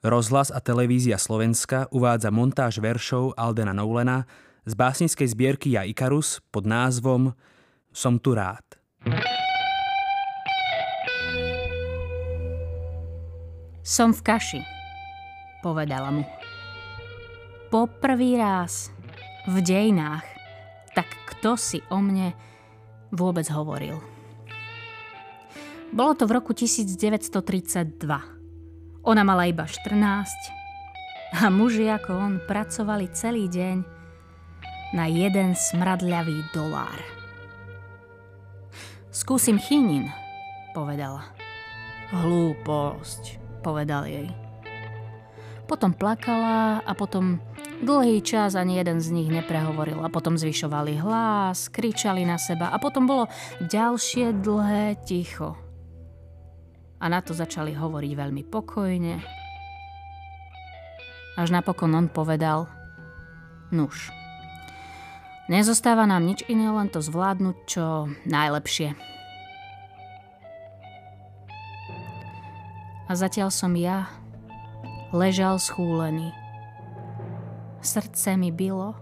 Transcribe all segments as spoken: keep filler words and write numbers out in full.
Rozhlas a televízia Slovenska uvádza montáž veršov Aldena Nowlana z básnickej zbierky Ja Icarus pod názvom Som tu rád. Som v kaši, povedala mu. Po prvý raz v dejinách, tak kto si o mne vôbec hovoril. Bolo to v roku devätnásť tridsaťdva. Ona mala iba štrnásť a muži ako on pracovali celý deň na jeden smradľavý dolár. Skúsim chynín, povedala. Hlúposť, povedal jej. Potom plakala a potom dlhý čas ani jeden z nich neprehovoril a potom zvyšovali hlas, kričali na seba a potom bolo ďalšie dlhé ticho. A na to začali hovoriť veľmi pokojne. Až napokon on povedal, nuž, nezostáva nám nič iné, len to zvládnuť čo najlepšie. A zatiaľ som ja ležal schúlený. Srdce mi bilo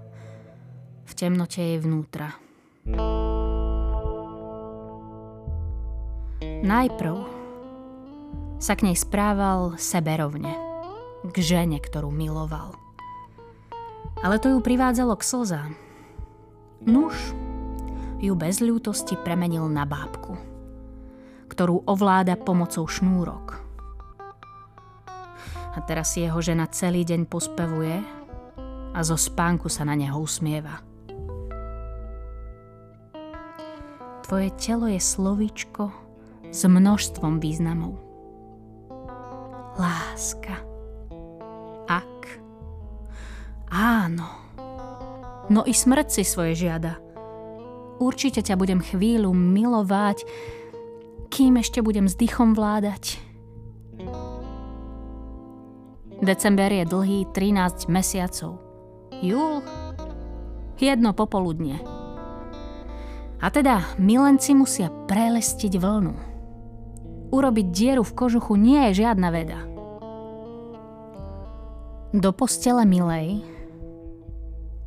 v temnote jej vnútra. Najprv sa k nej správal seberovne, k žene, ktorú miloval. Ale to ju privádzalo k slzám. Nuž ju bez ľútosti premenil na bábku, ktorú ovláda pomocou šnúrok. A teraz jeho žena celý deň pospevuje a zo spánku sa na neho usmieva. Tvoje telo je slovíčko s množstvom významov. Láska. Ak. Áno. No i smrť si svoje žiada. Určite ťa budem chvíľu milovať, kým ešte budem s dýchom vládať. December je dlhý trinásť mesiacov. Júl? Jedno popoludne. A teda milenci musia prelestiť vlnu. Urobiť dieru v kožuchu nie je žiadna veda. Do postele milej,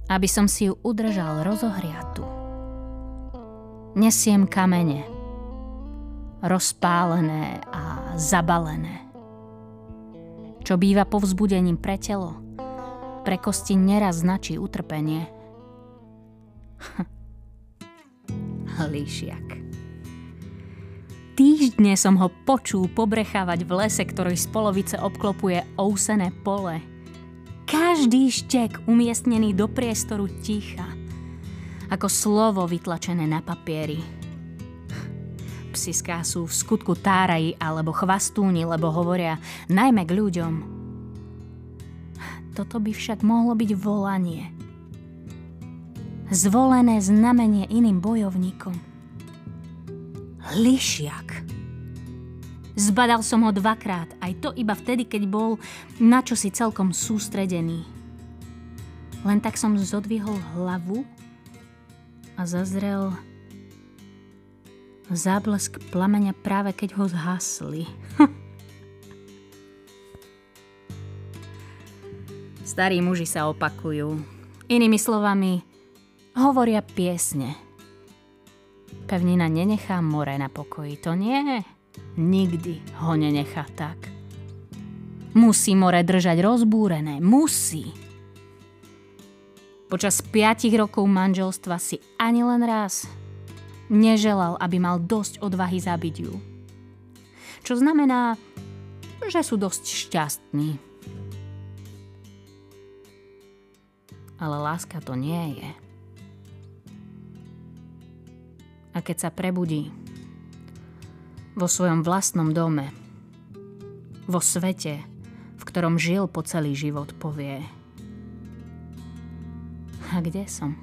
aby som si ju udržal rozohriatu, nesiem kamene, rozpálené a zabalené, čo býva povzbudením pre telo, pre kosti neraz značí utrpenie. Líšiak. Týždne som ho počul pobrechávať v lese, ktorý z polovice obklopuje ousené pole. Každý štek umiestnený do priestoru ticha, ako slovo vytlačené na papieri. Psiská sú v skutku táraji alebo chvastúni, lebo hovoria najmä k ľuďom. Toto by však mohlo byť volanie. Zvolené znamenie iným bojovníkom. Lišiak. Zbadal som ho dvakrát, aj to iba vtedy, keď bol na čosi celkom sústredený. Len tak som zodvihol hlavu a zazrel záblesk plameňa práve keď ho zhasli. Starí muži sa opakujú. Inými slovami, hovoria piesne. Pevnina nenechá more na pokoji, to nie. Nikdy ho nenechá tak. Musí more držať rozbúrené, musí. Počas piatich rokov manželstva si ani len raz neželal, aby mal dosť odvahy zabiť ju. Čo znamená, že sú dosť šťastní. Ale láska to nie je. A keď sa prebudí vo svojom vlastnom dome, vo svete, v ktorom žil po celý život, povie: A kde som?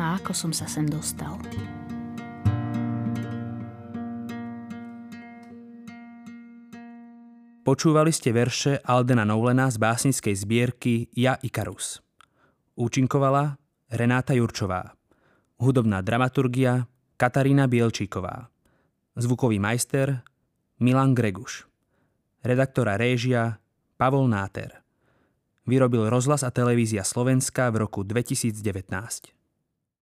A ako som sa sem dostal? Počúvali ste verše Aldena Nowlana z básnickej zbierky Ja Icarus. Účinkovala Renáta Jurčová. Hudobná dramaturgia Katarína Bielčíková. Zvukový majster Milan Greguš. redaktora réžia Pavol Náter. Vyrobil Rozhlas a televízia Slovenska v roku dvetisícdevätnásť.